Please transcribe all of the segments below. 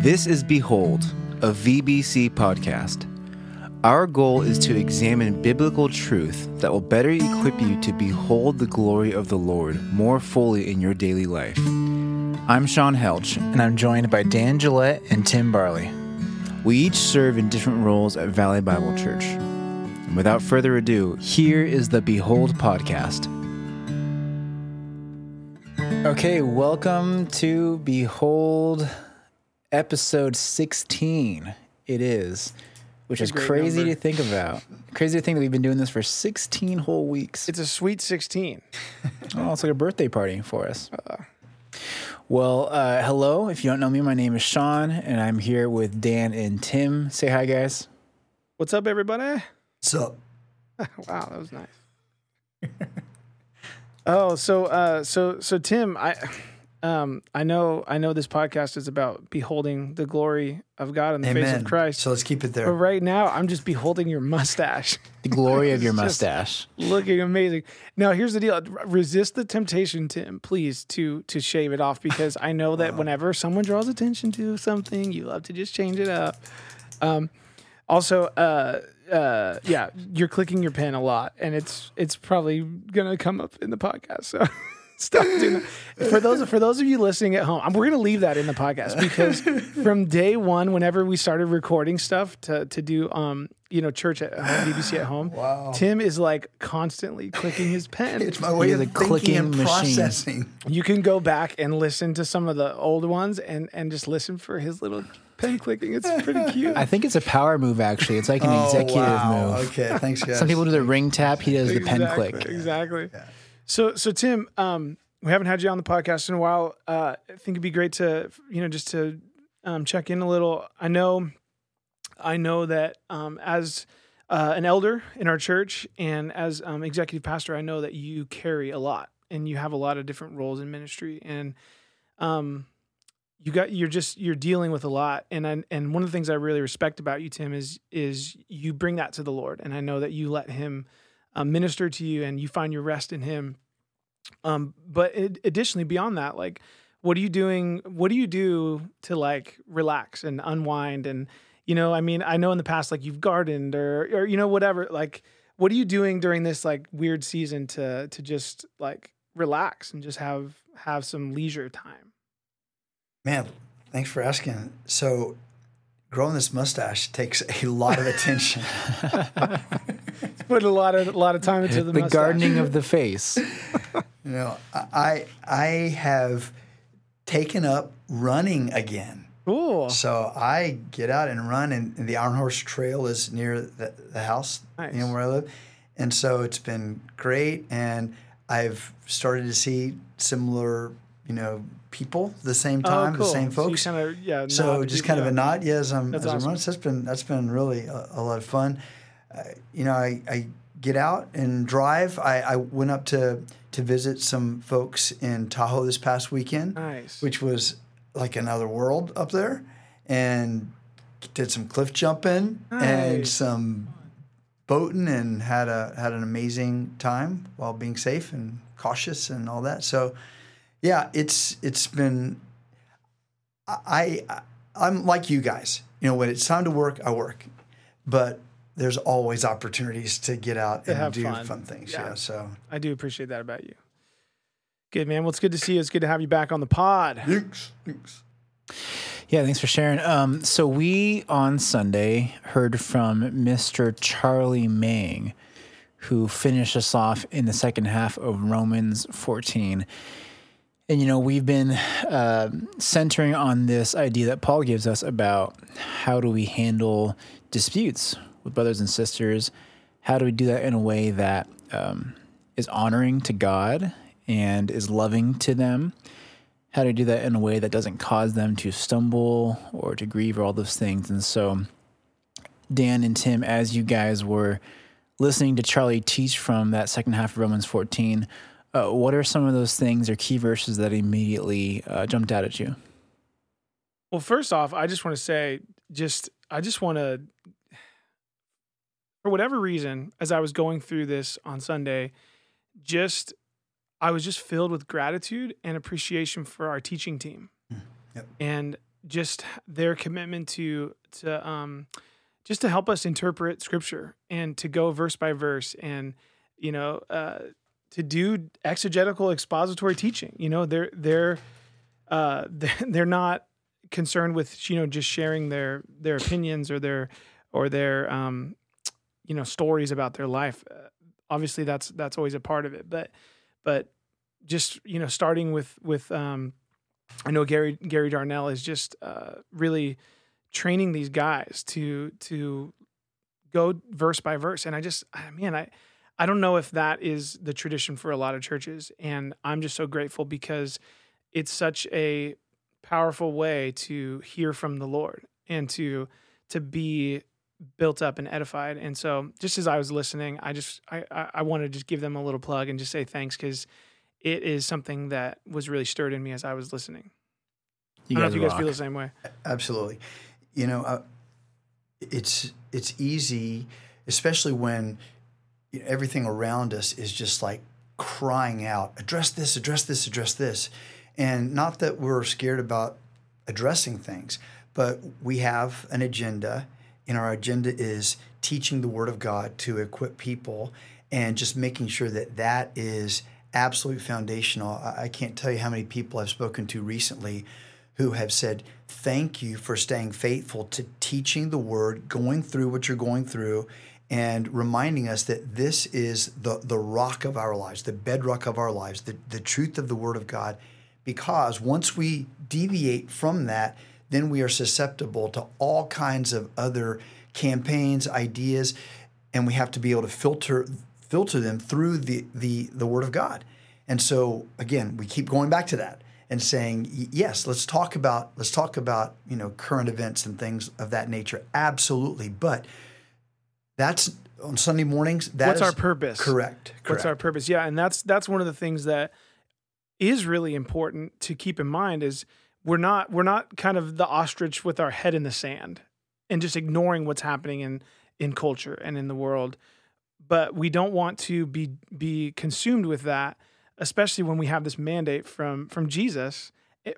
This is Behold, a VBC podcast. Our goal is to examine biblical truth that will better equip you to behold the glory of the Lord more fully in your daily life. I'm Sean Helch, and I'm joined by Dan Gillette and Tim Barley. We each serve in different roles at Valley Bible Church. And without further ado, here is the Behold podcast. Okay, welcome to Behold episode 16. It is. Which is crazy number. To think about. Crazy to think that we've been doing this for 16 whole weeks. It's a sweet 16. Oh, it's like a birthday party for us. Well, hello. If you don't know me, my name is Sean, and I'm here with Dan and Tim. Say hi, guys. What's up, everybody? What's up? Wow, that was nice. So Tim, I know this podcast is about beholding the glory of God in the face of Christ. So let's keep it there. But right now, I'm just beholding your mustache. The glory of your mustache. Looking amazing. Now, here's the deal. Resist the temptation, Tim, please, to shave it off, because I know that whenever someone draws attention to something, you love to just change it up. Also, you're clicking your pen a lot, and it's probably going to come up in the podcast, so... Stop doing that. For those of you listening at home, we're going to leave that in the podcast, because from day one, whenever we started recording stuff to do church at BBC at home, wow. Tim is like constantly clicking his pen. It's my way of thinking clicking and processing. You can go back and listen to some of the old ones and just listen for his little pen clicking. It's pretty cute. I think it's a power move, actually. It's like an executive move. Okay, thanks, guys. Some people do the ring tap. He does the pen click. Exactly. Yeah. So Tim, we haven't had you on the podcast in a while. I think it'd be great to check in a little. I know that as an elder in our church and as executive pastor, I know that you carry a lot and you have a lot of different roles in ministry, and you're dealing with a lot. And one of the things I really respect about you, Tim, is you bring that to the Lord, and I know that you let Him minister to you, and you find your rest in Him. But additionally, beyond that, like, what are you doing? What do you do to like relax and unwind? And, I know in the past, like, you've gardened or whatever. Like, what are you doing during this like weird season to just like relax and just have some leisure time? Man, thanks for asking. So, growing this mustache takes a lot of attention. It's put a lot of time into the mustache. The gardening of the face. I have taken up running again. Cool. So I get out and run, and the Iron Horse Trail is near the house, nice. Where I live, and so it's been great. And I've started to see similar, people the same time, cool. The same folks. So, a nod, yeah, as awesome. I run. So that's been really a lot of fun. I get out and drive. I went up to visit some folks in Tahoe this past weekend, nice. Which was like another world up there, and did some cliff jumping, nice. And some boating, and had an amazing time while being safe and cautious and all that. So. Yeah, it's been. I'm like you guys. When it's time to work, I work, but there's always opportunities to get out and do fun things. Yeah. So I do appreciate that about you. Good, man. Well, it's good to see you. It's good to have you back on the pod. Thanks. Yeah, thanks for sharing. So we on Sunday heard from Mr. Charlie Ming, who finished us off in the second half of Romans 14. And, we've been centering on this idea that Paul gives us about how do we handle disputes with brothers and sisters? How do we do that in a way that is honoring to God and is loving to them? How do we do that in a way that doesn't cause them to stumble or to grieve or all those things? And so, Dan and Tim, as you guys were listening to Charlie teach from that second half of Romans 14, what are some of those things or key verses that immediately jumped out at you? Well, first off, I just want to say, for whatever reason, as I was going through this on Sunday, I was just filled with gratitude and appreciation for our teaching team. Mm, yep. And just their commitment to help us interpret Scripture and to go verse by verse and, to do exegetical expository teaching. They're not concerned with, just sharing their opinions or their stories about their life. Obviously that's always a part of it, but just, starting with I know Gary Darnell is just really training these guys to go verse by verse. And I don't know if that is the tradition for a lot of churches. And I'm just so grateful because it's such a powerful way to hear from the Lord and to be built up and edified. And so just as I was listening, I want to just give them a little plug and just say thanks, because it is something that was really stirred in me as I was listening. I don't know if you guys feel the same way. Absolutely. It's easy, especially when everything around us is just like crying out, address this, address this, address this. And not that we're scared about addressing things, but we have an agenda, and our agenda is teaching the Word of God to equip people and just making sure that is absolutely foundational. I can't tell you how many people I've spoken to recently who have said, thank you for staying faithful to teaching the Word, going through what you're going through, and reminding us that this is the rock of our lives, the bedrock of our lives, the truth of the Word of God. Because once we deviate from that, then we are susceptible to all kinds of other campaigns, ideas, and we have to be able to filter them through the Word of God. And so, again, we keep going back to that and saying, yes, let's talk about current events and things of that nature. Absolutely. But that's on Sunday mornings. What's our purpose? Correct. What's our purpose? Yeah, and that's one of the things that is really important to keep in mind is we're not kind of the ostrich with our head in the sand and just ignoring what's happening in culture and in the world. But we don't want to be consumed with that, especially when we have this mandate from Jesus,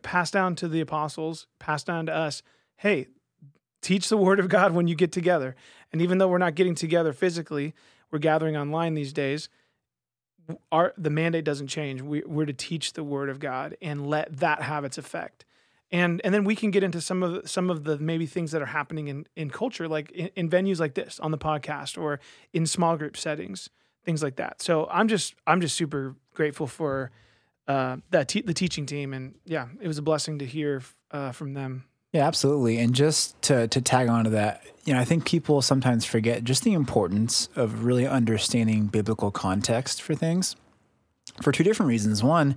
passed down to the apostles, passed down to us. Hey, teach the Word of God when you get together. And even though we're not getting together physically, we're gathering online these days, the mandate doesn't change. We're to teach the Word of God and let that have its effect. And then we can get into some of the maybe things that are happening in culture, like in venues like this on the podcast or in small group settings, things like that. So I'm just super grateful for the teaching team, and yeah, it was a blessing to hear from them. Yeah, absolutely. And just to tag on to that, I think people sometimes forget just the importance of really understanding biblical context for things for two different reasons. One,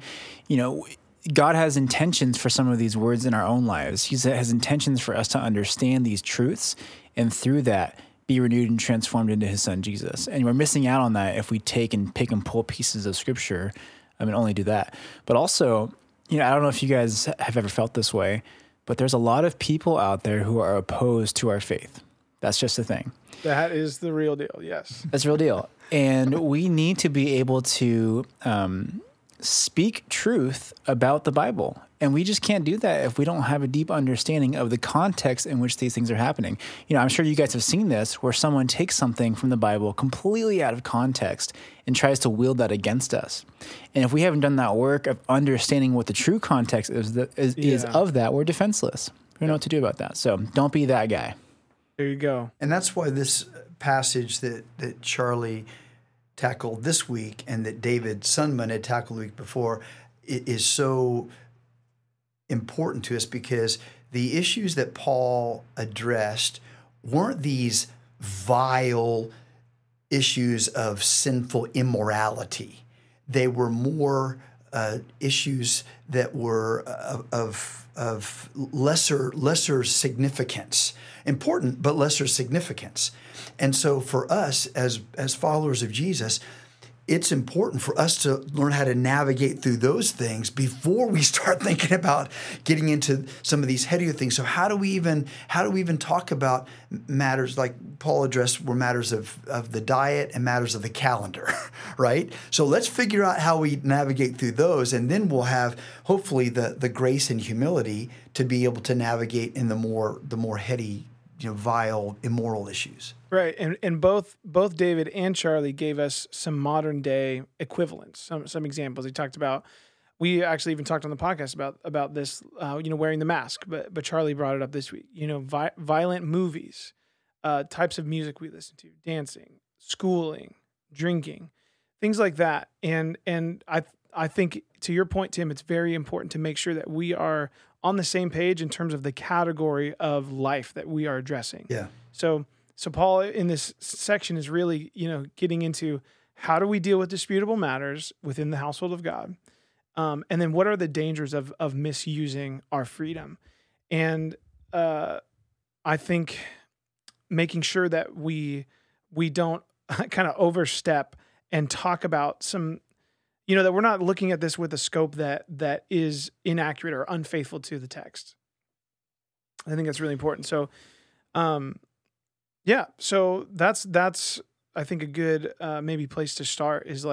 God has intentions for some of these words in our own lives. He has intentions for us to understand these truths and through that be renewed and transformed into His Son, Jesus. And we're missing out on that if we take and pick and pull pieces of Scripture. I mean, only do that. But also, I don't know if you guys have ever felt this way, but there's a lot of people out there who are opposed to our faith. That's just the thing. That is the real deal, yes. That's the real deal. And we need to be able to speak truth about the Bible. And we just can't do that if we don't have a deep understanding of the context in which these things are happening. I'm sure you guys have seen this, where someone takes something from the Bible completely out of context and tries to wield that against us. And if we haven't done that work of understanding what the true context is of that, we're defenseless. We don't know what to do about that. So don't be that guy. There you go. And that's why this passage that Charlie tackled this week and that David Sundman had tackled the week before is so important to us, because the issues that Paul addressed weren't these vile issues of sinful immorality. They were more issues that were of lesser significance, important but lesser significance. And so for us as followers of Jesus, it's important for us to learn how to navigate through those things before we start thinking about getting into some of these headier things. So how do we even talk about matters like Paul addressed were matters of the diet and matters of the calendar, right? So let's figure out how we navigate through those, and then we'll have hopefully the grace and humility to be able to navigate in the more heady, vile, immoral issues. Right, and both David and Charlie gave us some modern day equivalents, some examples. He talked about, we actually even talked on the podcast about this, wearing the mask. But Charlie brought it up this week. Violent movies, types of music we listen to, dancing, schooling, drinking, things like that. And I think to your point, Tim, it's very important to make sure that we are on the same page in terms of the category of life that we are addressing. Yeah. So Paul in this section is really, getting into how do we deal with disputable matters within the household of God? And then what are the dangers of misusing our freedom? And I think making sure that we don't kind of overstep and talk about some, that we're not looking at this with a scope that is inaccurate or unfaithful to the text. I think that's really important. So, so that's I think a good maybe place to start is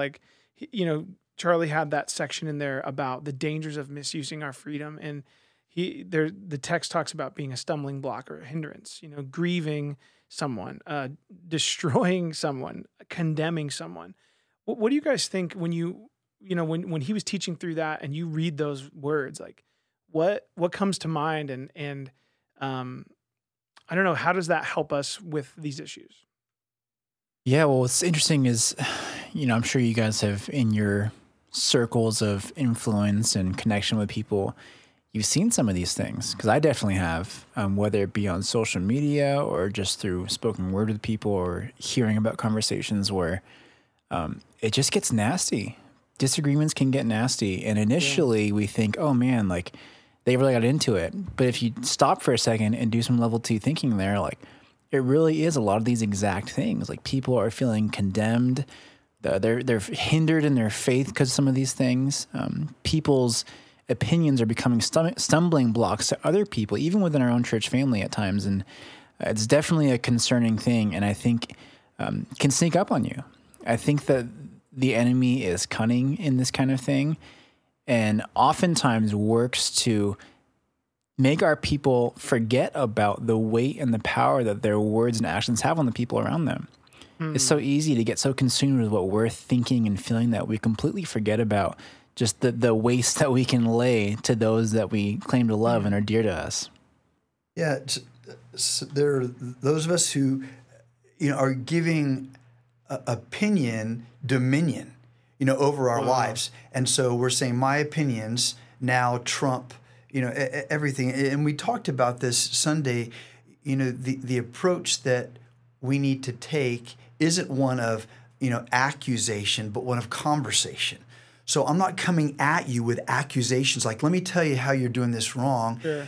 Charlie had that section in there about the dangers of misusing our freedom, and the text talks about being a stumbling block or a hindrance, grieving someone, destroying someone, condemning someone. What do you guys think when when he was teaching through that and you read those words, like what comes to mind and I don't know, how does that help us with these issues? Yeah, well, what's interesting is, I'm sure you guys have in your circles of influence and connection with people, you've seen some of these things, because I definitely have, whether it be on social media or just through spoken word with people or hearing about conversations where it just gets nasty. Disagreements can get nasty. And initially we think, oh man, they really got into it. But if you stop for a second and do some level 2 thinking there, it really is a lot of these exact things. People are feeling condemned. They're hindered in their faith because of some of these things. People's opinions are becoming stumbling blocks to other people, even within our own church family at times. And it's definitely a concerning thing. And I think can sneak up on you. I think that the enemy is cunning in this kind of thing, and oftentimes works to make our people forget about the weight and the power that their words and actions have on the people around them. Mm. It's so easy to get so consumed with what we're thinking and feeling that we completely forget about just the waste that we can lay to those that we claim to love and are dear to us. Yeah, there are those of us who are giving opinion dominion over our lives. And so we're saying my opinions now trump, everything. And we talked about this Sunday, the approach that we need to take isn't one of, accusation, but one of conversation. So I'm not coming at you with accusations. Like, let me tell you how you're doing this wrong. Sure.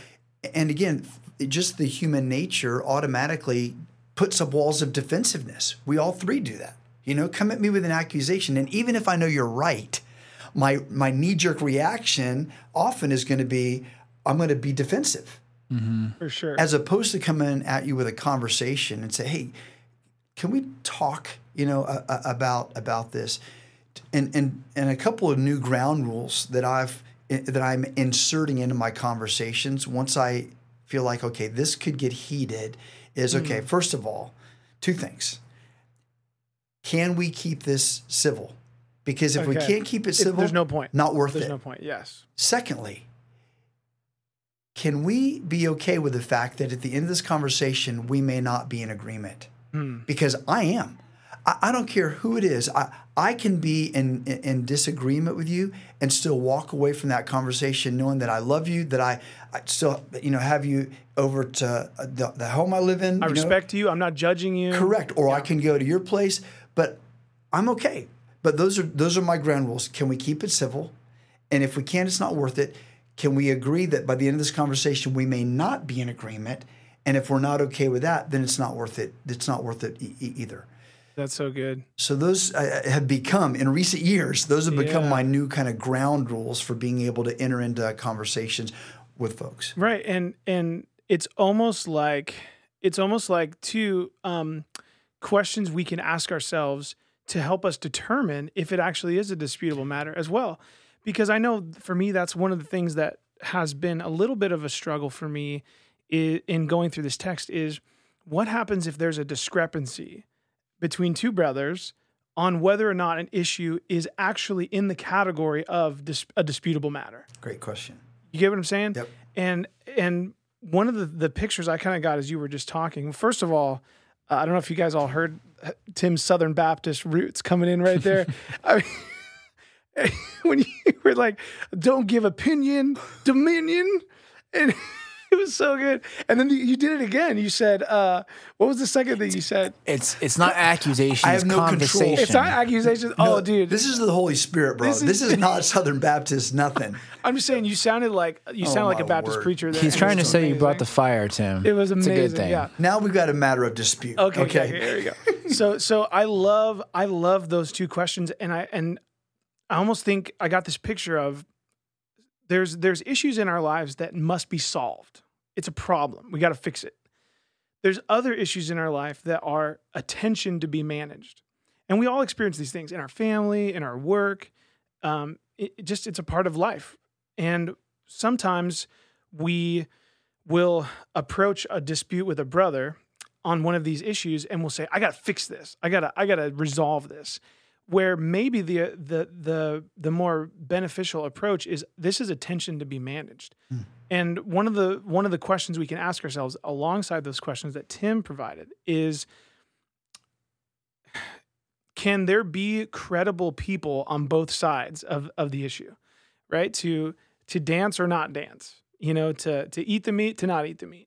And again, just the human nature automatically puts up walls of defensiveness. We all three do that. Come at me with an accusation. And even if I know you're right, my knee-jerk reaction often is going to be, I'm going to be defensive. Mm-hmm. For sure. As opposed to coming at you with a conversation and say, hey, can we talk, about this? And a couple of new ground rules that I'm inserting into my conversations once I feel like, okay, this could get heated is, okay, first of all, two things. Can we keep this civil? Because if we can't keep it civil, there's no point. Not worth it. There's no point, yes. Secondly, can we be okay with the fact that at the end of this conversation, we may not be in agreement? Mm. Because I am. I don't care who it is. I can be in disagreement with you and still walk away from that conversation knowing that I love you, that I still, have you over to the home I live in. I respect you. I'm not judging you. Correct. Or I can go to your place. But I'm okay. But those are my ground rules. Can we keep it civil? And if we can, it's not worth it. Can we agree that by the end of this conversation, we may not be in agreement? And if we're not okay with that, then it's not worth it. It's not worth it either. That's so good. So those have become, in recent years, those have become my new kind of ground rules for being able to enter into conversations with folks. Right. And it's almost like two questions we can ask ourselves to help us determine if it actually is a disputable matter as well. Because I know for me, that's one of the things that has been a little bit of a struggle for me in going through this text is what happens if there's a discrepancy between two brothers on whether or not an issue is actually in the category of a disputable matter. Great question. You get what I'm saying? Yep. And one of the pictures I kind of got as you were just talking, first of all, I don't know if you guys all heard Tim's Southern Baptist roots coming in right there. I mean, when you were like, don't give opinion, dominion. And it was so good. And then you did it again. You said, what was the second thing you said? It's not accusation. I have no conversation. Control. It's not accusation. No, oh, dude. This is the Holy Spirit, bro. This is not Southern Baptist nothing. I'm just saying you sounded like a Baptist preacher. There. He's trying to say amazing. You brought the fire, Tim. It was amazing. It's a good thing. Yeah. Now we've got a matter of dispute. Okay. There we go. So I love those two questions. And I almost think I got this picture of there's issues in our lives that must be solved. It's a problem. We got to fix it. There's other issues in our life that are a tension to be managed. And we all experience these things in our family, in our work. It's a part of life. And sometimes we will approach a dispute with a brother on one of these issues and we'll say, I got to fix this. I got to resolve this. Where maybe the more beneficial approach is this is a tension to be managed. Mm. And one of the questions we can ask ourselves alongside those questions that Tim provided is, can there be credible people on both sides of the issue, right? To dance or not dance, you know, to eat the meat, to not eat the meat.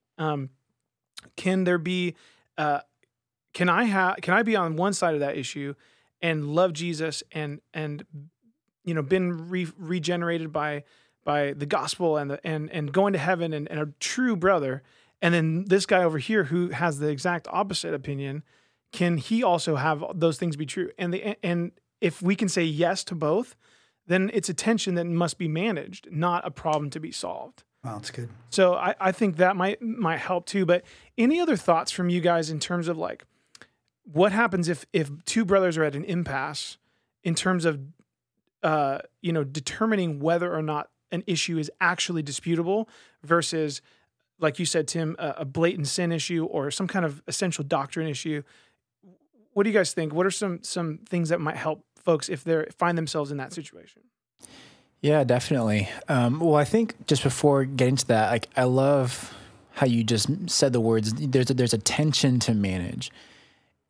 Can there be, can I be on one side of that issue and love Jesus and you know been regenerated by the gospel and going to heaven and a true brother, and then this guy over here who has the exact opposite opinion, can he also have those things be true? And if we can say yes to both, then it's a tension that must be managed, not a problem to be solved. Wow, that's good. So I think that might help too. But any other thoughts from you guys in terms of like, what happens if two brothers are at an impasse in terms of, you know, determining whether or not an issue is actually disputable versus, like you said, Tim, a blatant sin issue or some kind of essential doctrine issue? What do you guys think? What are some things that might help folks if they find themselves in that situation? Yeah, definitely. Well, I think just before getting to that, like I love how you just said the words, there's a tension to manage.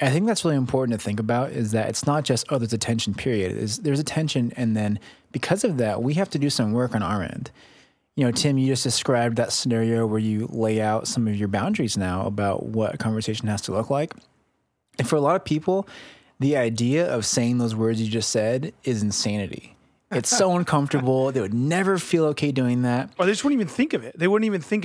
I think that's really important to think about is that it's not just, oh, there's a tension, period. There's a tension, and then because of that, we have to do some work on our end. You know, Tim, you just described that scenario where you lay out some of your boundaries now about what a conversation has to look like. And for a lot of people, the idea of saying those words you just said is insanity. It's so uncomfortable. They would never feel okay doing that. Or they just wouldn't even think of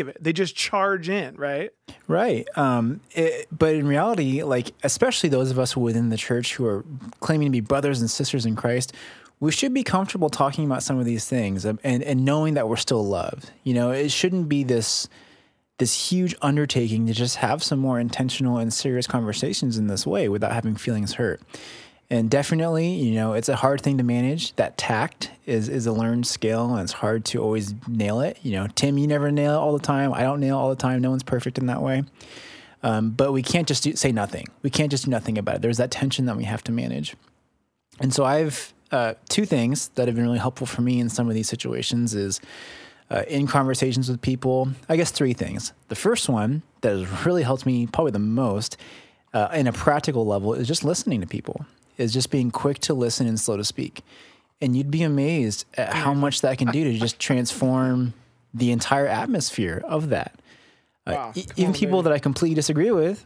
it. They just charge in, right? Right. But in reality, like, especially those of us within the church who are claiming to be brothers and sisters in Christ, we should be comfortable talking about some of these things and knowing that we're still loved. You know, it shouldn't be this huge undertaking to just have some more intentional and serious conversations in this way without having feelings hurt. And definitely, you know, it's a hard thing to manage. That tact is a learned skill, and it's hard to always nail it. You know, Tim, you never nail it all the time. I don't nail it all the time. No one's perfect in that way. But we can't just say nothing. We can't just do nothing about it. There's that tension that we have to manage. And so I've two things that have been really helpful for me in some of these situations is in conversations with people, I guess three things. The first one that has really helped me probably the most in a practical level is just listening to people. Is just being quick to listen and slow to speak. And you'd be amazed at how much that can do to just transform the entire atmosphere of that. Wow, even people that I completely disagree with,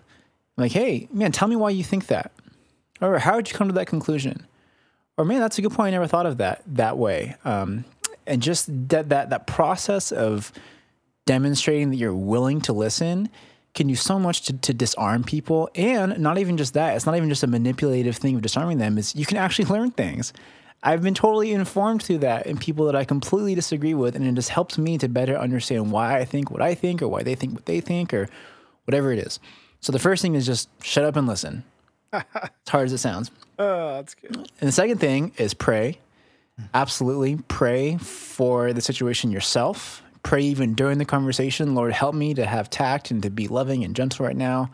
I'm like, hey, man, tell me why you think that. Or how did you come to that conclusion? Or, man, that's a good point. I never thought of that way. And just that process of demonstrating that you're willing to listen can do so much to disarm people. And not even just that, it's not even just a manipulative thing of disarming them. It's you can actually learn things. I've been totally informed through that and people that I completely disagree with, and it just helps me to better understand why I think what I think or why they think what they think or whatever it is. So the first thing is just shut up and listen. As hard as it sounds. Oh, that's good. And the second thing is pray. Absolutely. Pray for the situation yourself. Pray even during the conversation. Lord, help me to have tact and to be loving and gentle right now.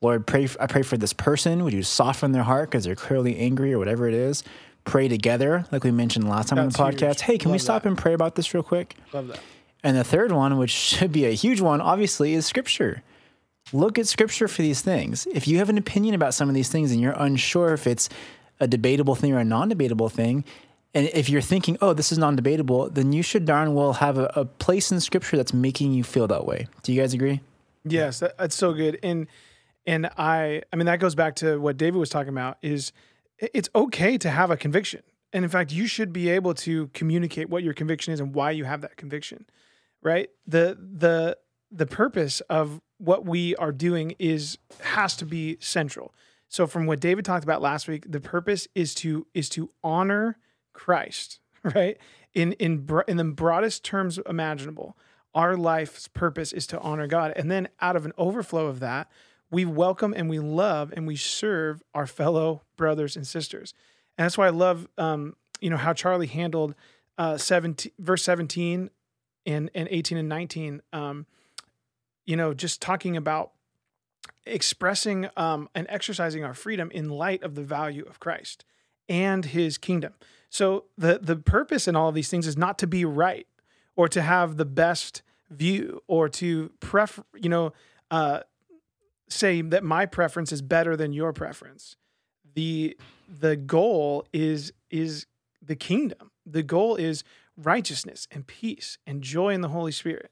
Lord, I pray for this person. Would you soften their heart because they're clearly angry or whatever it is? Pray together, like we mentioned last time on the podcast. Huge. Hey, can Love we stop that. And pray about this real quick? Love that. And the third one, which should be a huge one, obviously, is Scripture. Look at Scripture for these things. If you have an opinion about some of these things and you're unsure if it's a debatable thing or a non-debatable thing, and if you're thinking, oh, this is non-debatable, then you should darn well have a place in Scripture that's making you feel that way. Do you guys agree? Yes, that's so good. And I mean, that goes back to what David was talking about, is it's okay to have a conviction. And in fact, you should be able to communicate what your conviction is and why you have that conviction, right? The purpose of what we are doing has to be central. So from what David talked about last week, the purpose is to honor Christ, right? In the broadest terms imaginable, our life's purpose is to honor God. And then out of an overflow of that, we welcome and we love and we serve our fellow brothers and sisters. And that's why I love, how Charlie handled verse 17 and 18 and 19, just talking about expressing and exercising our freedom in light of the value of Christ and his kingdom. So the purpose in all of these things is not to be right or to have the best view or to say that my preference is better than your preference. The goal is the kingdom. The goal is righteousness and peace and joy in the Holy Spirit.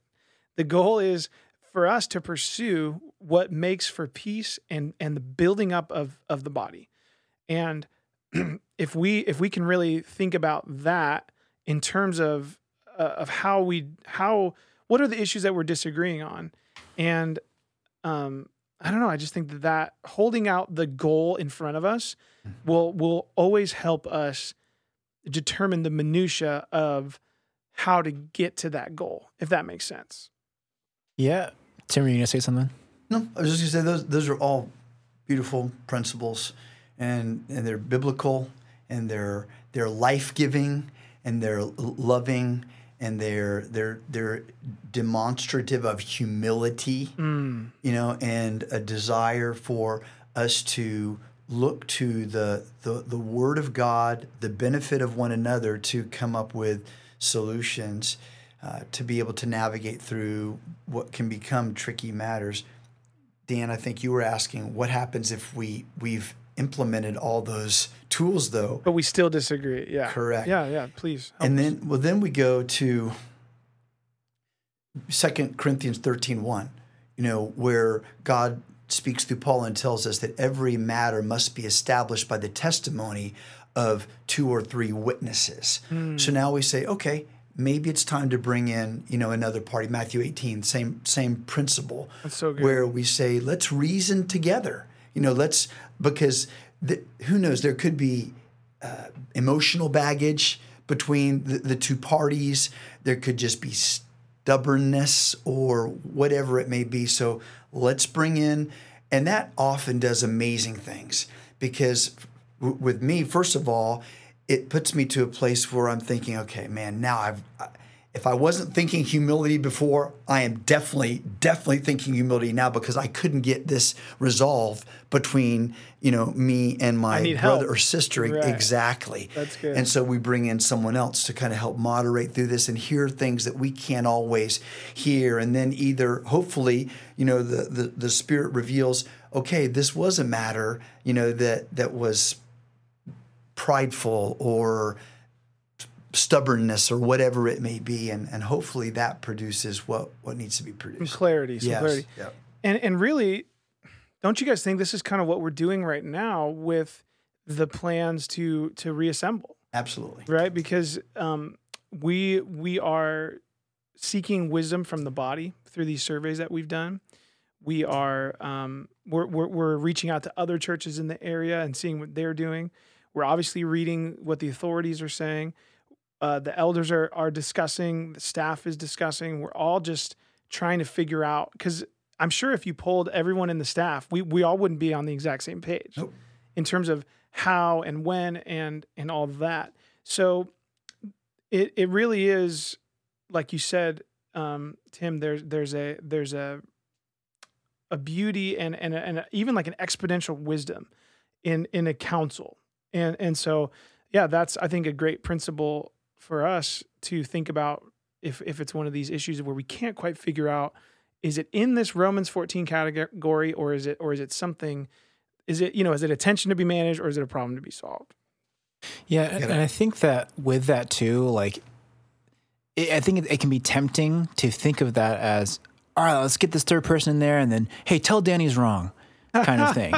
The goal is for us to pursue what makes for peace and the building up of the body. And if we can really think about that in terms of what are the issues that we're disagreeing on? And I don't know. I just think that holding out the goal in front of us will always help us determine the minutia of how to get to that goal, if that makes sense. Yeah. Tim, are you going to say something? No, I was just going to say those are all beautiful principles, and they're biblical, and they're life-giving, and they're loving, and they're demonstrative of humility, and a desire for us to look to the Word of God, the benefit of one another, to come up with solutions to be able to navigate through what can become tricky matters. Dan, I think you were asking what happens if we've implemented all those tools, though. But we still disagree. Yeah. Correct. Yeah. Please. And us. then we go to 2 Corinthians 13:1, where God speaks through Paul and tells us that every matter must be established by the testimony of 2 or 3 witnesses. Mm. So now we say, okay, maybe it's time to bring in, another party. Matthew 18, same principle. That's so good. Where we say, let's reason together. Because who knows, there could be emotional baggage between the 2 parties. There could just be stubbornness or whatever it may be. So let's bring in, and that often does amazing things. Because with me, first of all, it puts me to a place where I'm thinking, okay, man, now if I wasn't thinking humility before, I am definitely thinking humility now, because I couldn't get this resolved between, me and my brother help. Or sister. Right. Exactly. That's good. And so we bring in someone else to kind of help moderate through this and hear things that we can't always hear. And then either, hopefully, the Spirit reveals, okay, this was a matter, that was prideful or stubbornness or whatever it may be, and hopefully that produces what needs to be produced. Clarity. Yep. And really, don't you guys think this is kind of what we're doing right now with the plans to reassemble? Absolutely. Right? Because we are seeking wisdom from the body through these surveys that we've done. we are we're reaching out to other churches in the area and seeing what they're doing. We're obviously reading what the authorities are saying. The elders are discussing. The staff is discussing. We're all just trying to figure out, because I'm sure if you polled everyone in the staff, we all wouldn't be on the exact same page. Nope. In terms of how and when and all that. So it really is, like you said, Tim, there's a beauty and even like an exponential wisdom in a council. And so, yeah, that's, I think, a great principle for us to think about if it's one of these issues where we can't quite figure out, is it in this Romans 14 category, or is it something, is it a tension to be managed, or is it a problem to be solved? Yeah. And I think that with that too, like, I think it can be tempting to think of that as, all right, let's get this third person in there, and then, hey, tell Dan he's wrong, kind of thing.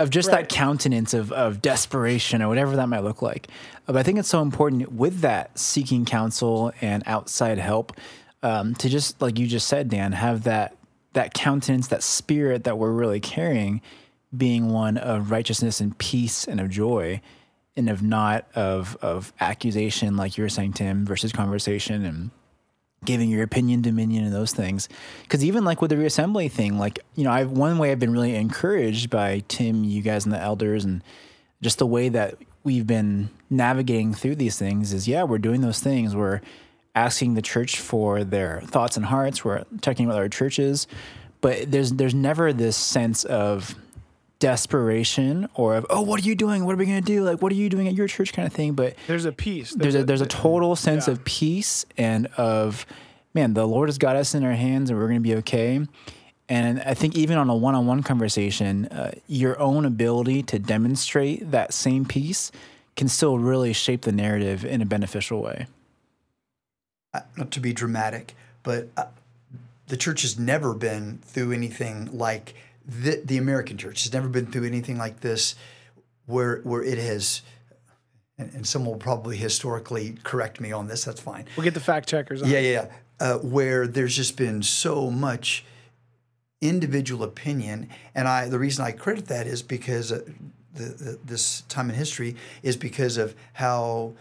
Of just right. That countenance of desperation or whatever that might look like. But I think it's so important with that seeking counsel and outside help to just, like you just said, Dan, have that countenance, that spirit that we're really carrying being one of righteousness and peace and of joy, and of not of accusation, like you were saying, Tim, versus conversation and giving your opinion dominion and those things. Because even like with the reassembly thing, like, you know, one way I've been really encouraged by Tim, you guys, and the elders, and just the way that we've been navigating through these things is, yeah, we're doing those things. We're asking the church for their thoughts and hearts. We're checking with our churches, but there's never this sense of desperation or of, oh, what are you doing? What are we going to do? Like, what are you doing at your church kind of thing? But there's a peace. There's a total sense of peace and of, man, the Lord has got us in our hands and we're going to be okay. And I think even on a one-on-one conversation, your own ability to demonstrate that same peace can still really shape the narrative in a beneficial way. Not to be dramatic, but the church has never been through anything like the American church has never been through anything like this, where it has, and some will probably historically correct me on this. That's fine. We'll get the fact checkers on. Yeah. Where there's just been so much individual opinion, and the reason I credit that is because this time in history is because of how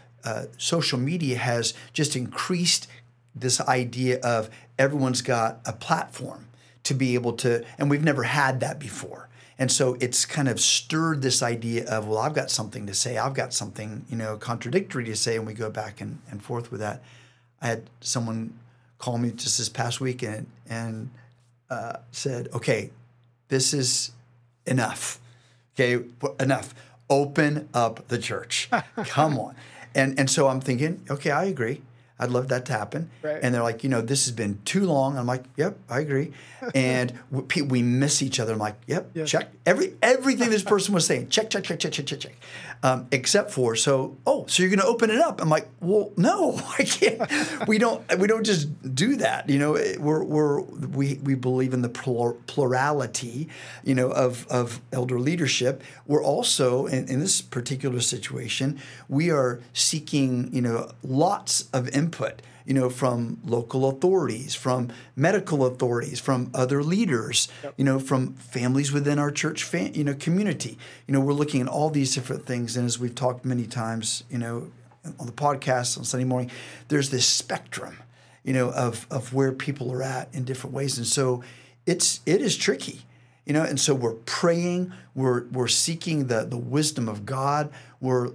social media has just increased this idea of everyone's got a platform to be able to, and we've never had that before. And so it's kind of stirred this idea of, well, I've got something to say. I've got something, contradictory to say. And we go back and forth with that. I had someone call me just this past weekend and said, okay, this is enough. Okay, enough. Open up the church. Come on. And so I'm thinking, okay, I agree. I'd love that to happen. Right. And they're like, this has been too long. I'm like, yep, I agree. And we miss each other. I'm like, yep, yes. Check. Everything this person was saying, check. Except for, so you're going to open it up. I'm like, well, no, I can't. We don't just do that. We believe in the plurality, of elder leadership. We're also, in this particular situation, we are seeking, lots of input, from local authorities, from medical authorities, from other leaders, yep. From families within our church, community. We're looking at all these different things. And as we've talked many times, on the podcast on Sunday morning, there's this spectrum, of where people are at in different ways. And so it is tricky, and so we're praying, we're seeking the wisdom of God. We're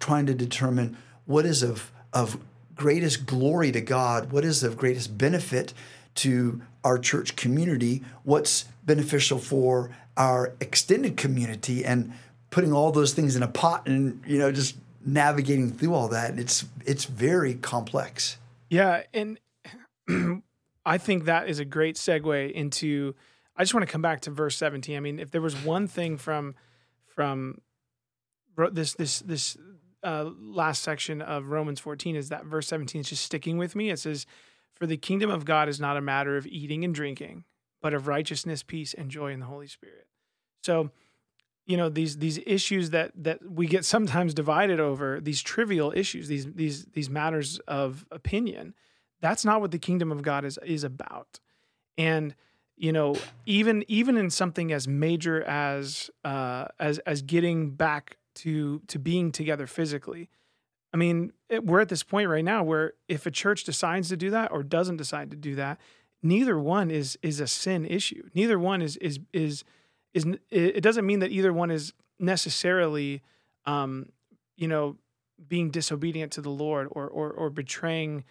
trying to determine what is of greatest glory to God, what is of greatest benefit to our church community, what's beneficial for our extended community, and putting all those things in a pot and, just navigating through all that. It's very complex. Yeah. And I think that is a great segue into, I just want to come back to verse 17. I mean, if there was one thing from this, last section of Romans 14 is that verse 17 is just sticking with me. It says, "For the kingdom of God is not a matter of eating and drinking, but of righteousness, peace, and joy in the Holy Spirit." So, these issues that we get sometimes divided over, these trivial issues, these matters of opinion, that's not what the kingdom of God is about. And you know, even in something as major as getting back to being together physically. I mean, we're at this point right now where if a church decides to do that or doesn't decide to do that, neither one is a sin issue. Neither one is it doesn't mean that either one is necessarily, you know, being disobedient to the Lord or betraying,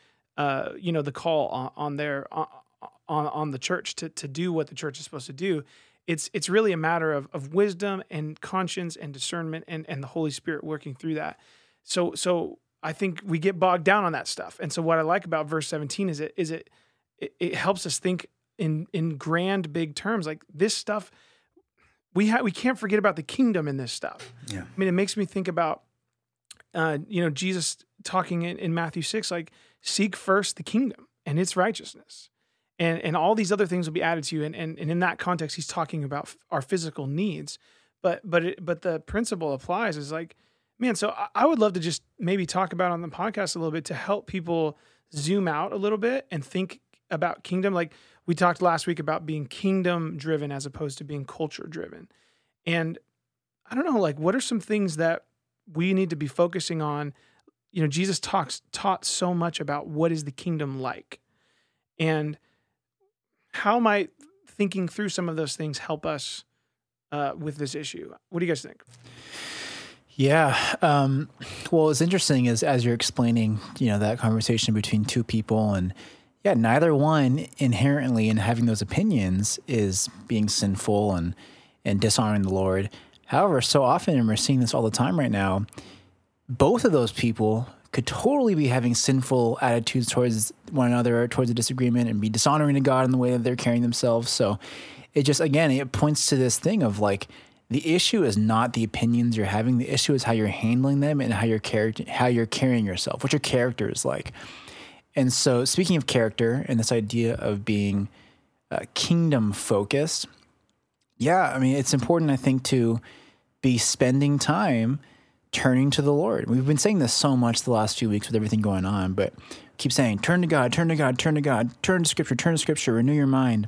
you know, the call on the church to do what the church is supposed to do. It's really a matter of wisdom and conscience and discernment and the Holy Spirit working through that. So I think we get bogged down on that stuff. And so what I like about verse 17 is it helps us think in grand, big terms. Like this stuff, we can't forget about the kingdom in this stuff. Yeah. I mean, it makes me think about, you know, Jesus talking in Matthew 6, like seek first the kingdom and its righteousness. And all these other things will be added to you. And in that context, he's talking about our physical needs. But the principle applies is like, man, so I would love to just maybe talk about on the podcast a little bit to help people zoom out a little bit and think about kingdom. Like we talked last week about being kingdom driven as opposed to being culture driven. And I don't know, like what are some things that we need to be focusing on? You know, Jesus taught so much about what is the kingdom like and how might thinking through some of those things help us with this issue? What do you guys think? Yeah. Well, what's interesting is as you're explaining, you know, that conversation between two people and yeah, neither one inherently in having those opinions is being sinful and dishonoring the Lord. However, so often, and we're seeing this all the time right now, both of those people could totally be having sinful attitudes towards one another, or towards a disagreement and be dishonoring to God in the way that they're carrying themselves. So it just, again, it points to this thing of like, the issue is not the opinions you're having. The issue is how you're handling them and how you're carrying yourself, what your character is like. And so speaking of character and this idea of being kingdom focused, yeah, I mean, it's important, I think, to be spending time turning to the Lord. We've been saying this so much the last few weeks with everything going on, but keep saying, turn to God, turn to God, turn to God, turn to Scripture, renew your mind.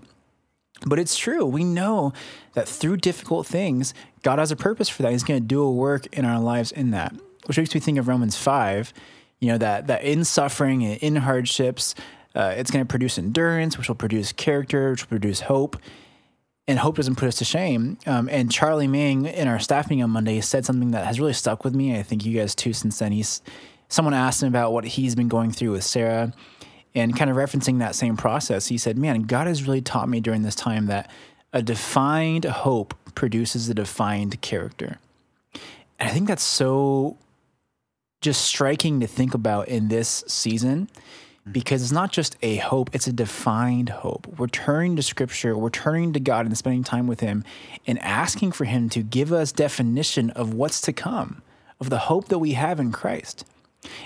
But it's true. We know that through difficult things, God has a purpose for that. He's going to do a work in our lives in that, which makes me think of Romans 5, you know, that in suffering and in hardships, it's going to produce endurance, which will produce character, which will produce hope. And hope doesn't put us to shame. And Charlie Ming in our staff meeting on Monday said something that has really stuck with me. I think you guys too since then. Someone asked him about what he's been going through with Sarah. And kind of referencing that same process, he said, man, God has really taught me during this time that a defined hope produces a defined character. And I think that's so just striking to think about in this season because it's not just a hope, it's a defined hope. We're turning to Scripture, we're turning to God and spending time with Him and asking for Him to give us definition of what's to come, of the hope that we have in Christ.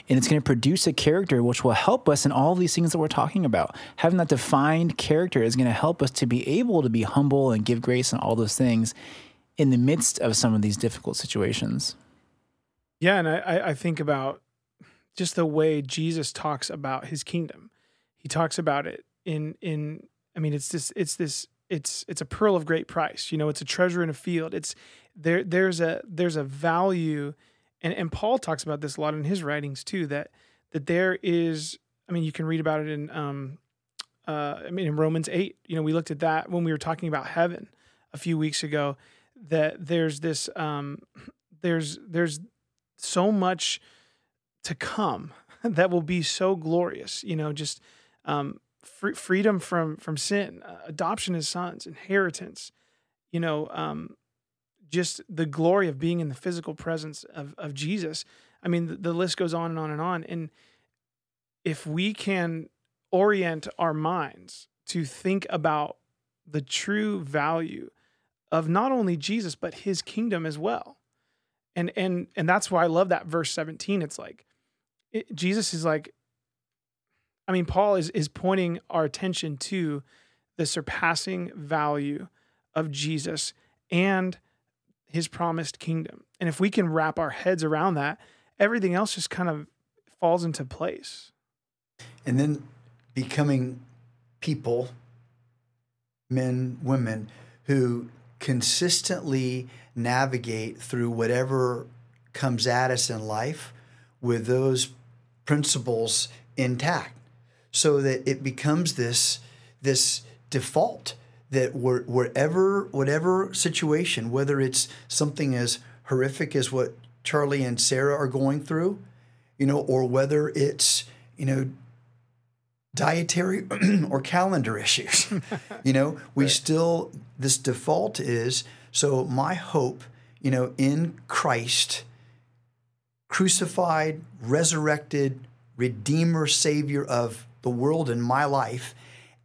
And it's going to produce a character which will help us in all these things that we're talking about. Having that defined character is going to help us to be able to be humble and give grace and all those things in the midst of some of these difficult situations. Yeah, and I think about just the way Jesus talks about His kingdom. He talks about it in I mean, it's a pearl of great price. You know, it's a treasure in a field. It's there's a value. And Paul talks about this a lot in his writings too, that there is, I mean, you can read about it in Romans 8, you know, we looked at that when we were talking about heaven a few weeks ago, that there's this, there's so much to come that will be so glorious, you know, just freedom from sin, adoption as sons, inheritance, you know, just the glory of being in the physical presence of Jesus. I mean, the list goes on and on and on. And if we can orient our minds to think about the true value of not only Jesus, but His kingdom as well. And that's why I love that verse 17. It's like, Jesus is like, I mean, Paul is pointing our attention to the surpassing value of Jesus and His promised kingdom. And if we can wrap our heads around that, everything else just kind of falls into place. And then becoming people men, women who consistently navigate through whatever comes at us in life with those principles intact, so that it becomes this default that whatever situation, whether it's something as horrific as what Charlie and Sarah are going through, or whether it's, dietary or calendar issues, we still, this default is, so my hope, in Christ, crucified, resurrected, Redeemer, Savior of the world and my life,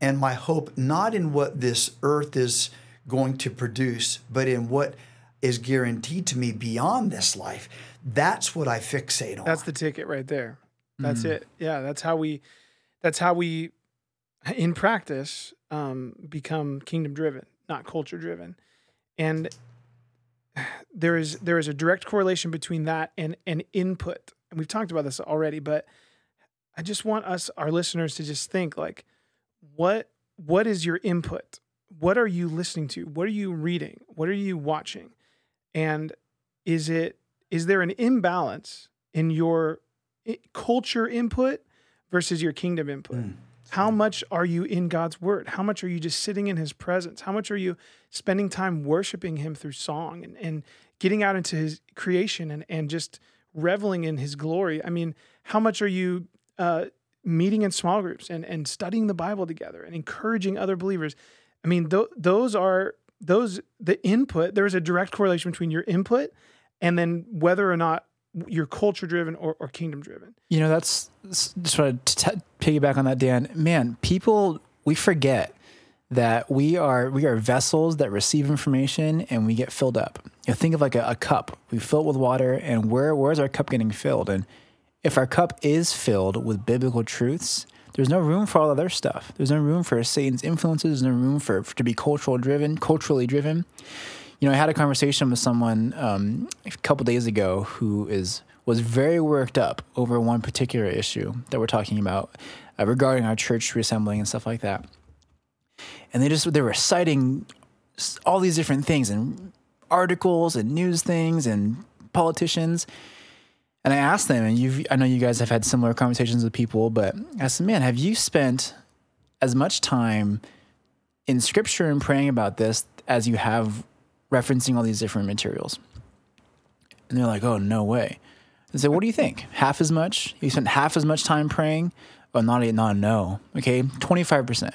and my hope not in what this earth is going to produce, but in what is guaranteed to me beyond this life. That's what I fixate on. That's the ticket right there. That's it. Yeah, that's how we in practice become kingdom driven, not culture driven. And there is a direct correlation between that and input. And we've talked about this already, but I just want us, our listeners, to just think like, what is your input? What are you listening to? What are you reading? What are you watching? And is there an imbalance in your culture input versus your kingdom input? How much are you in God's word? How much are you just sitting in his presence? How much are you spending time worshiping him through song and getting out into his creation and just reveling in his glory? I mean, how much are you meeting in small groups and studying the Bible together and encouraging other believers? I mean, the input, there is a direct correlation between your input and then whether or not you're culture-driven or kingdom-driven. That's just want to piggyback on that, Dan. Man, people, we forget that we are vessels that receive information and we get filled up. Think of like a cup. We fill it with water, and where's our cup getting filled? And if our cup is filled with biblical truths, there's no room for all other stuff. There's no room for Satan's influences. There's no room for to be culturally driven. I had a conversation with someone a couple days ago who was very worked up over one particular issue that we're talking about regarding our church reassembling and stuff like that. And they were citing all these different things and articles and news things and politicians. And I asked them, and I know you guys have had similar conversations with people, but I asked them, man, have you spent as much time in scripture and praying about this as you have referencing all these different materials? And they're like, oh, no way. I said, what do you think? Half as much? You spent half as much time praying? Oh, no. Okay, 25%.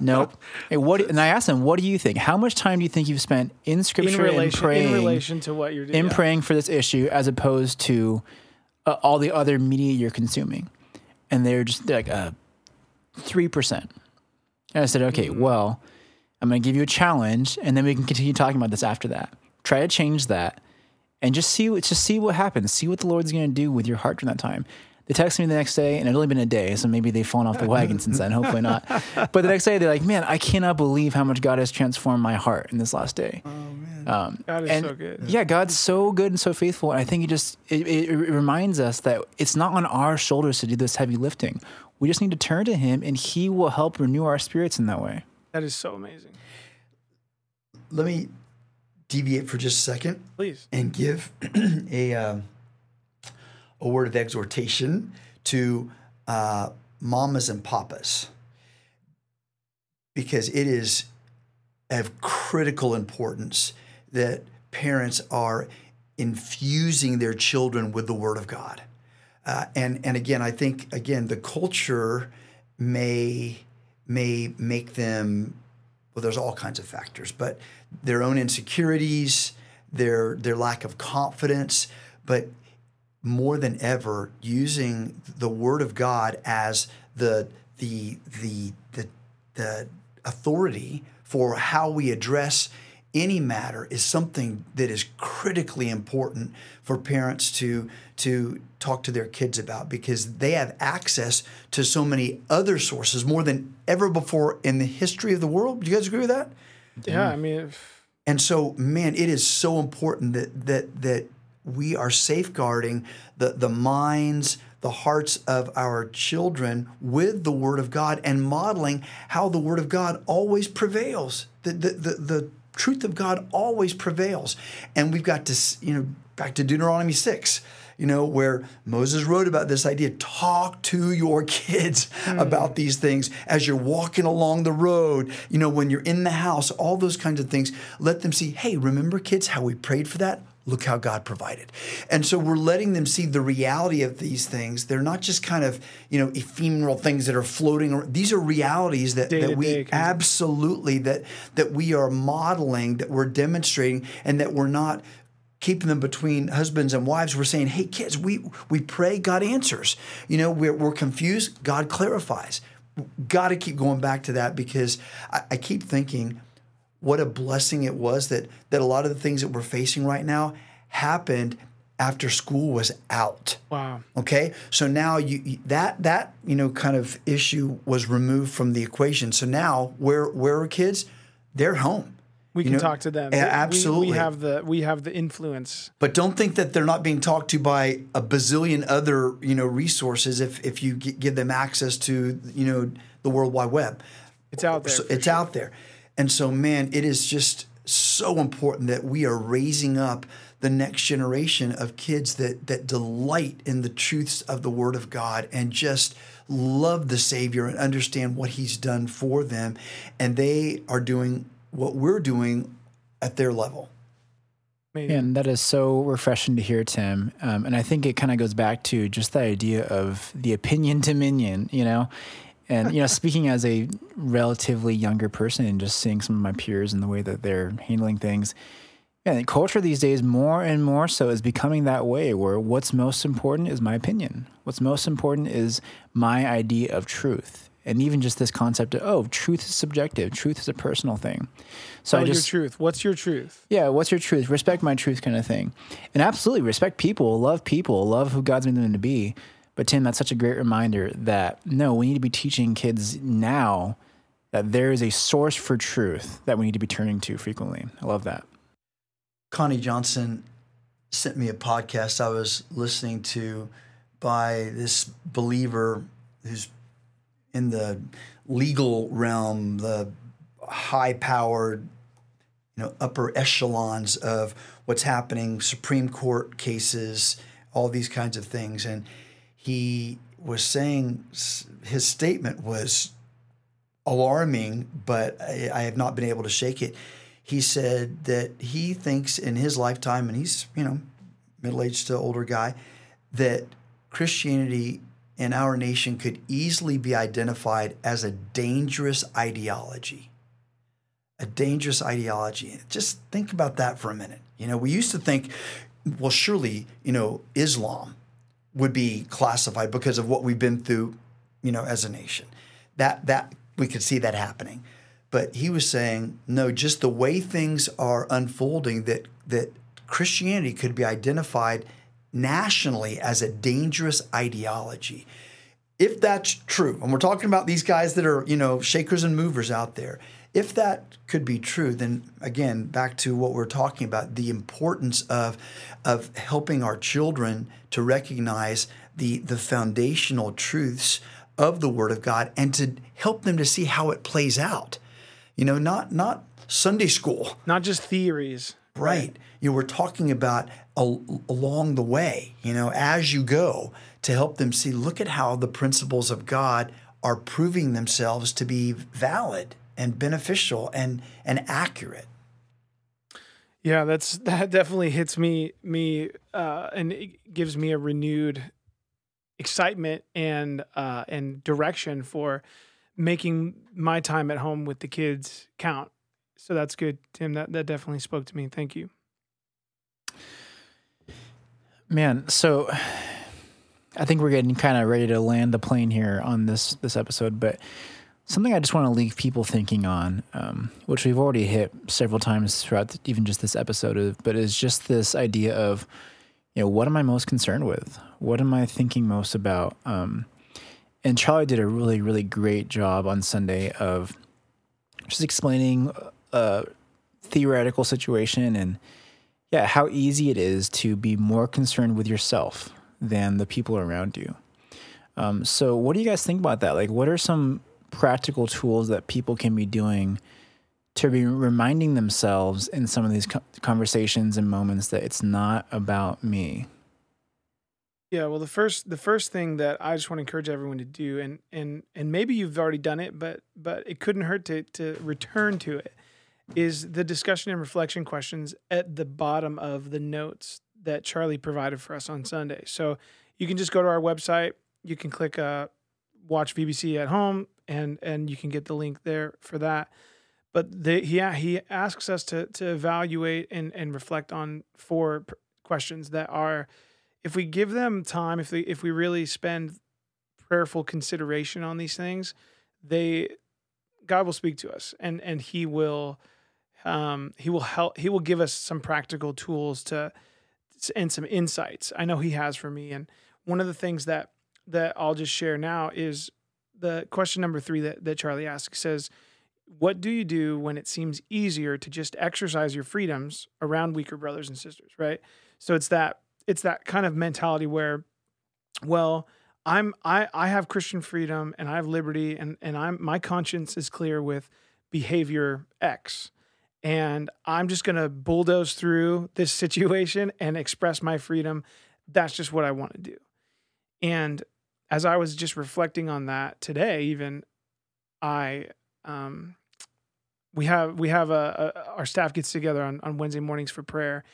Nope. Hey, and I asked them, what do you think? How much time do you think you've spent in scripture and praying in relation to what you're doing, praying for this issue as opposed to all the other media you're consuming? And they're like 3%. And I said, okay, well, I'm going to give you a challenge, and then we can continue talking about this after that. Try to change that, and just see what happens. See what the Lord's going to do with your heart during that time. They texted me the next day, and it had only been a day, so maybe they've fallen off the wagon since then. Hopefully not. But the next day, they're like, man, I cannot believe how much God has transformed my heart in this last day. Oh, man. God is so good. Yeah, God's so good and so faithful. And I think it reminds us that it's not on our shoulders to do this heavy lifting. We just need to turn to him, and he will help renew our spirits in that way. That is so amazing. Let me deviate for just a second. Please. And give a word of exhortation to mamas and papas, because it is of critical importance that parents are infusing their children with the Word of God. And again, I think, the culture may make them, well, there's all kinds of factors, but their own insecurities, their lack of confidence, but more than ever, using the Word of God as the authority for how we address any matter is something that is critically important for parents to talk to their kids about, because they have access to so many other sources more than ever before in the history of the world. Do you guys agree with that? Yeah, I mean, and so, man, it is so important that we are safeguarding the minds, the hearts of our children with the Word of God and modeling how the Word of God always prevails. The truth of God always prevails. And we've got to, back to Deuteronomy 6, where Moses wrote about this idea, talk to your kids about these things as you're walking along the road, when you're in the house, all those kinds of things. Let them see, hey, remember kids, how we prayed for that? Look how God provided. And so we're letting them see the reality of these things. They're not just kind of, ephemeral things that are floating around. These are realities that we absolutely, that we are modeling, that we're demonstrating, and that we're not keeping them between husbands and wives. We're saying, hey, kids, we pray, God answers. We're confused, God clarifies. Got to keep going back to that, because I keep thinking, what a blessing it was that a lot of the things that we're facing right now happened after school was out. Wow. Okay? So now that kind of issue was removed from the equation. So now where are kids? They're home. We can talk to them. Absolutely. We have the influence. But don't think that they're not being talked to by a bazillion other, resources if you give them access to, the World Wide Web. It's out there. Out there. And so, man, it is just so important that we are raising up the next generation of kids that delight in the truths of the Word of God and just love the Savior and understand what He's done for them. And they are doing what we're doing at their level. Maybe. And that is so refreshing to hear, Tim. And I think it kind of goes back to just the idea of the opinion dominion, And, speaking as a relatively younger person and just seeing some of my peers and the way that they're handling things, and culture these days more and more so is becoming that way, where what's most important is my opinion. What's most important is my idea of truth. And even just this concept of, truth is subjective. Truth is a personal thing. So your truth. What's your truth? Yeah, what's your truth? Respect my truth kind of thing. And absolutely respect people, love who God's made them to be. But Tim, that's such a great reminder that, no, we need to be teaching kids now that there is a source for truth that we need to be turning to frequently. I love that. Connie Johnson sent me a podcast I was listening to by this believer who's in the legal realm, the high-powered, upper echelons of what's happening, Supreme Court cases, all these kinds of things. And he was saying, his statement was alarming, but I have not been able to shake it. He said that he thinks in his lifetime, and he's, middle-aged to older guy, that Christianity in our nation could easily be identified as a dangerous ideology. A dangerous ideology. Just think about that for a minute. We used to think, well, surely, Islam would be classified because of what we've been through, as a nation. That we could see that happening. But he was saying, no, just the way things are unfolding, that Christianity could be identified nationally as a dangerous ideology. If that's true, and we're talking about these guys that are, shakers and movers out there, if that could be true, then again, back to what we're talking about, the importance of helping our children to recognize the foundational truths of the Word of God and to help them to see how it plays out. Not Sunday school. Not just theories. Right. We're talking about along the way, as you go, to help them see, look at how the principles of God are proving themselves to be valid and beneficial and accurate. Yeah, that definitely hits me, and it gives me a renewed excitement and direction for making my time at home with the kids count. So that's good, Tim. That definitely spoke to me. Thank you. Man, so I think we're getting kind of ready to land the plane here on this episode, but something I just want to leave people thinking on, which we've already hit several times throughout even just this episode, but is just this idea of, what am I most concerned with? What am I thinking most about? And Charlie did a really, really great job on Sunday of just explaining a theoretical situation and, how easy it is to be more concerned with yourself than the people around you. So what do you guys think about that? Like, what are some practical tools that people can be doing to be reminding themselves in some of these conversations and moments that it's not about me? Yeah, well, the first thing that I just want to encourage everyone to do, and maybe you've already done it, but it couldn't hurt to return to it, is the discussion and reflection questions at the bottom of the notes that Charlie provided for us on Sunday. So you can just go to our website, you can click watch BBC at home, and you can get the link there for that. But he asks us to evaluate and reflect on four questions that are, if we give them time, if we really spend prayerful consideration on these things, God will speak to us, and he will help. He will give us some practical tools and some insights. I know he has for me. And one of the things that I'll just share now is the question number 3 that Charlie asks. He says, what do you do when it seems easier to just exercise your freedoms around weaker brothers and sisters, right? So it's that kind of mentality where, well, I have Christian freedom and I have liberty and my conscience is clear with behavior X, and I'm just going to bulldoze through this situation and express my freedom. That's just what I want to do. And as I was just reflecting on that today, even our staff gets together on Wednesday mornings for prayer.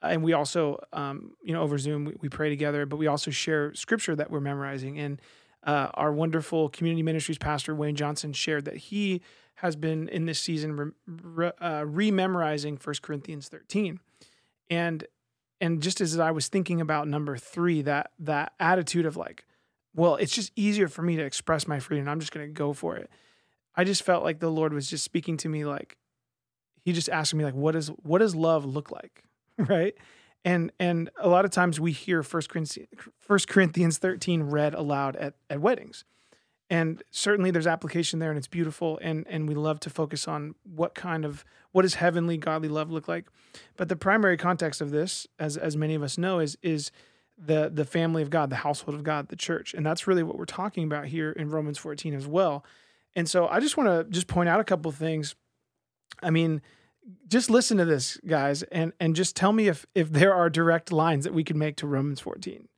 And we also, over Zoom, we pray together, but we also share scripture that we're memorizing. And our wonderful community ministries pastor, Wayne Johnson, shared that he has been in this season rememorizing First Corinthians 13. And just as I was thinking about number 3, that attitude of like, well, it's just easier for me to express my freedom. I'm just going to go for it. I just felt like the Lord was just speaking to me, like he just asked me, like, what does love look like? Right? And a lot of times we hear First Corinthians 13 read aloud at weddings. And certainly there's application there, and it's beautiful, and we love to focus on what does heavenly, godly love look like. But the primary context of this, as many of us know, is the family of God, the household of God, the church. And that's really what we're talking about here in Romans 14 as well. And so I just want to point out a couple things. I mean, just listen to this, guys, and just tell me if there are direct lines that we could make to Romans 14.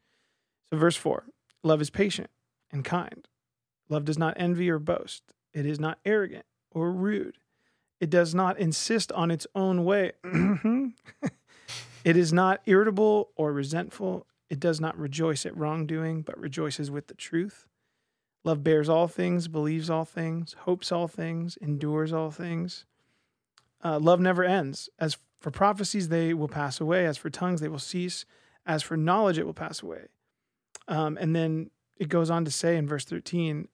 So verse 4, love is patient and kind. Love does not envy or boast. It is not arrogant or rude. It does not insist on its own way. It is not irritable or resentful. It does not rejoice at wrongdoing, but rejoices with the truth. Love bears all things, believes all things, hopes all things, endures all things. Love never ends. As for prophecies, they will pass away. As for tongues, they will cease. As for knowledge, it will pass away. And then it goes on to say in verse 13,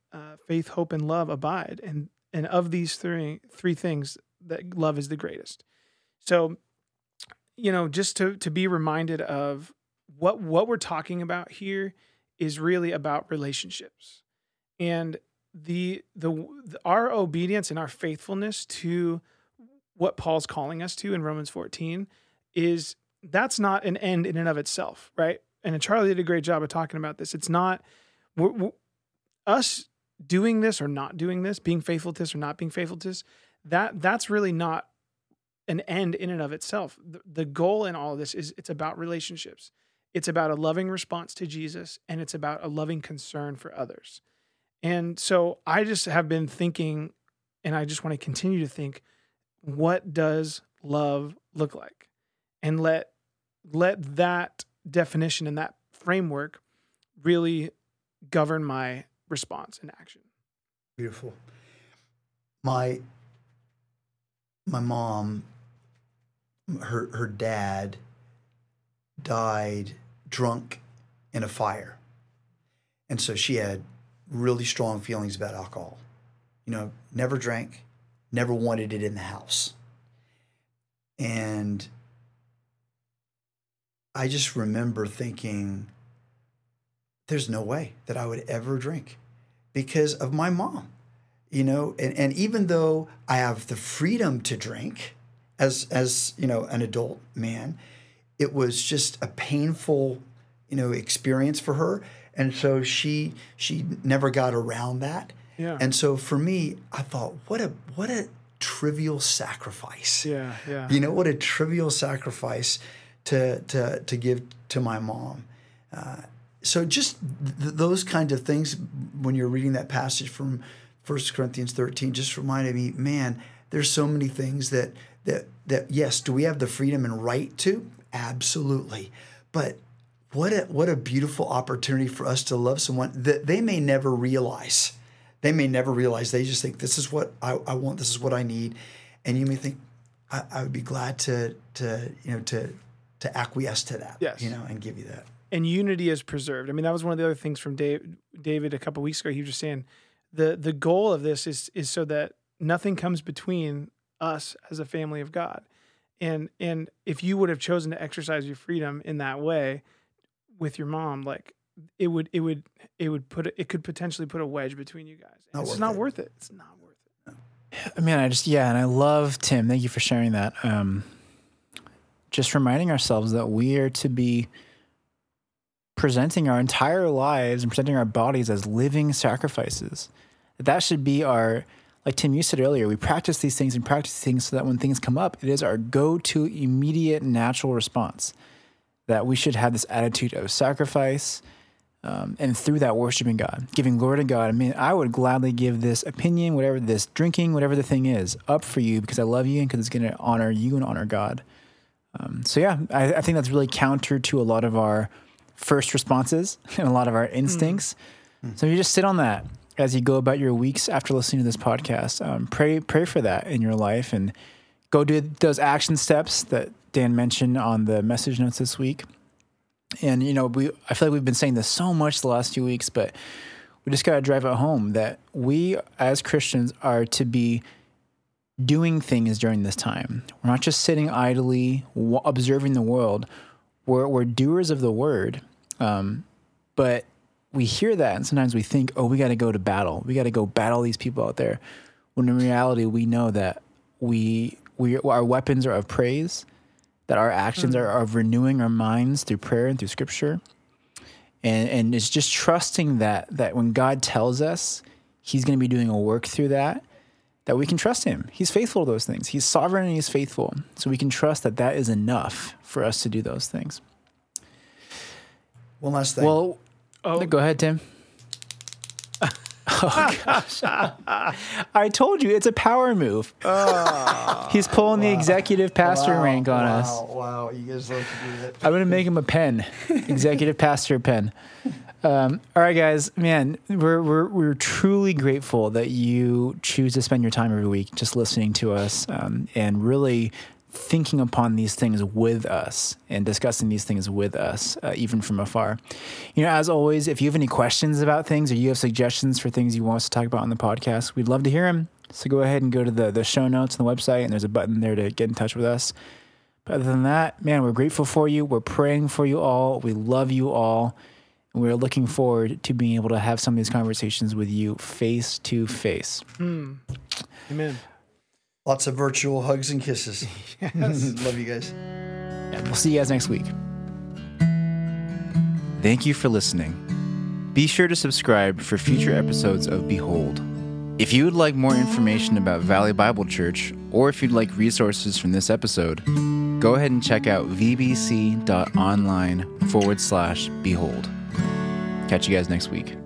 faith, hope, and love abide. And of these three things, that love is the greatest. So, just to be reminded of what we're talking about here is really about relationships. And our obedience and our faithfulness to what Paul's calling us to in Romans 14 is, that's not an end in and of itself, right? And Charlie did a great job of talking about this. It's not us doing this or not doing this, being faithful to this or not being faithful to this. That's really not an end in and of itself. The goal in all of this is it's about relationships. It's about a loving response to Jesus, and it's about a loving concern for others. And so I just have been thinking, and I just want to continue to think, what does love look like? And let that definition and that framework really govern my response and action. Beautiful. My mom, her dad died drunk in a fire. And so she had really strong feelings about alcohol. Never drank, never wanted it in the house. And I just remember thinking, there's no way that I would ever drink because of my mom, and even though I have the freedom to drink as an adult man, it was just a painful experience for her. And so she never got around that. Yeah. And so for me, I thought, what a trivial sacrifice. Yeah, yeah. What a trivial sacrifice to give to my mom. So just those kinds of things, when you're reading that passage from First Corinthians 13, just reminded me, man, there's so many things that yes, do we have the freedom and right to? Absolutely. But what a beautiful opportunity for us to love someone that they may never realize. They may never realize. They just think, this is what I want. This is what I need. And you may think, I would be glad to acquiesce to that, yes, and give you that. And unity is preserved. I mean, that was one of the other things from David a couple of weeks ago. He was just saying the goal of this is so that nothing comes between us as a family of God. And if you would have chosen to exercise your freedom in that way with your mom, like it could potentially put a wedge between you guys. It's not worth it. It's not worth it. No. I mean, and I love, Tim, thank you for sharing that. Just reminding ourselves that we are to be presenting our entire lives and presenting our bodies as living sacrifices. That should be our, like Tim, you said earlier, we practice these things and practice things so that when things come up, it is our go-to immediate natural response, that we should have this attitude of sacrifice, and through that, worshiping God, giving glory to God. I mean, I would gladly give this opinion, whatever this drinking, whatever the thing is, up for you because I love you and because it's going to honor you and honor God. I think that's really counter to a lot of our first responses and a lot of our instincts. Mm-hmm. So you just sit on that as you go about your weeks after listening to this podcast. Pray for that in your life and go do those action steps that Dan mentioned on the message notes this week. And, I feel like we've been saying this so much the last few weeks, but we just got to drive it home that we as Christians are to be doing things during this time. We're not just sitting idly observing the world. We're doers of the word, but we hear that and sometimes we think, we got to go to battle. We got to go battle these people out there. When in reality, we know that our weapons are of praise, that our actions are of renewing our minds through prayer and through scripture. And it's just trusting that when God tells us he's going to be doing a work through that we can trust him. He's faithful to those things. He's sovereign and he's faithful. So we can trust that is enough for us to do those things. One last thing. Well, go ahead, Tim. Oh, gosh. I told you, it's a power move. He's pulling the executive pastor rank on us. Wow, you guys love to do that. I'm going to make him a pen, executive pastor pen. All right, guys, man, we're truly grateful that you choose to spend your time every week just listening to us and really thinking upon these things with us and discussing these things with us, even from afar. As always, if you have any questions about things or you have suggestions for things you want us to talk about on the podcast, we'd love to hear them. So go ahead and go to the show notes on the website, and there's a button there to get in touch with us. But other than that, man, we're grateful for you. We're praying for you all. We love you all. We're looking forward to being able to have some of these conversations with you face to face. Amen. Lots of virtual hugs and kisses. Yes. Love you guys. And we'll see you guys next week. Thank you for listening. Be sure to subscribe for future episodes of Behold. If you would like more information about Valley Bible Church, or if you'd like resources from this episode, go ahead and check out vbc.online/behold. Catch you guys next week.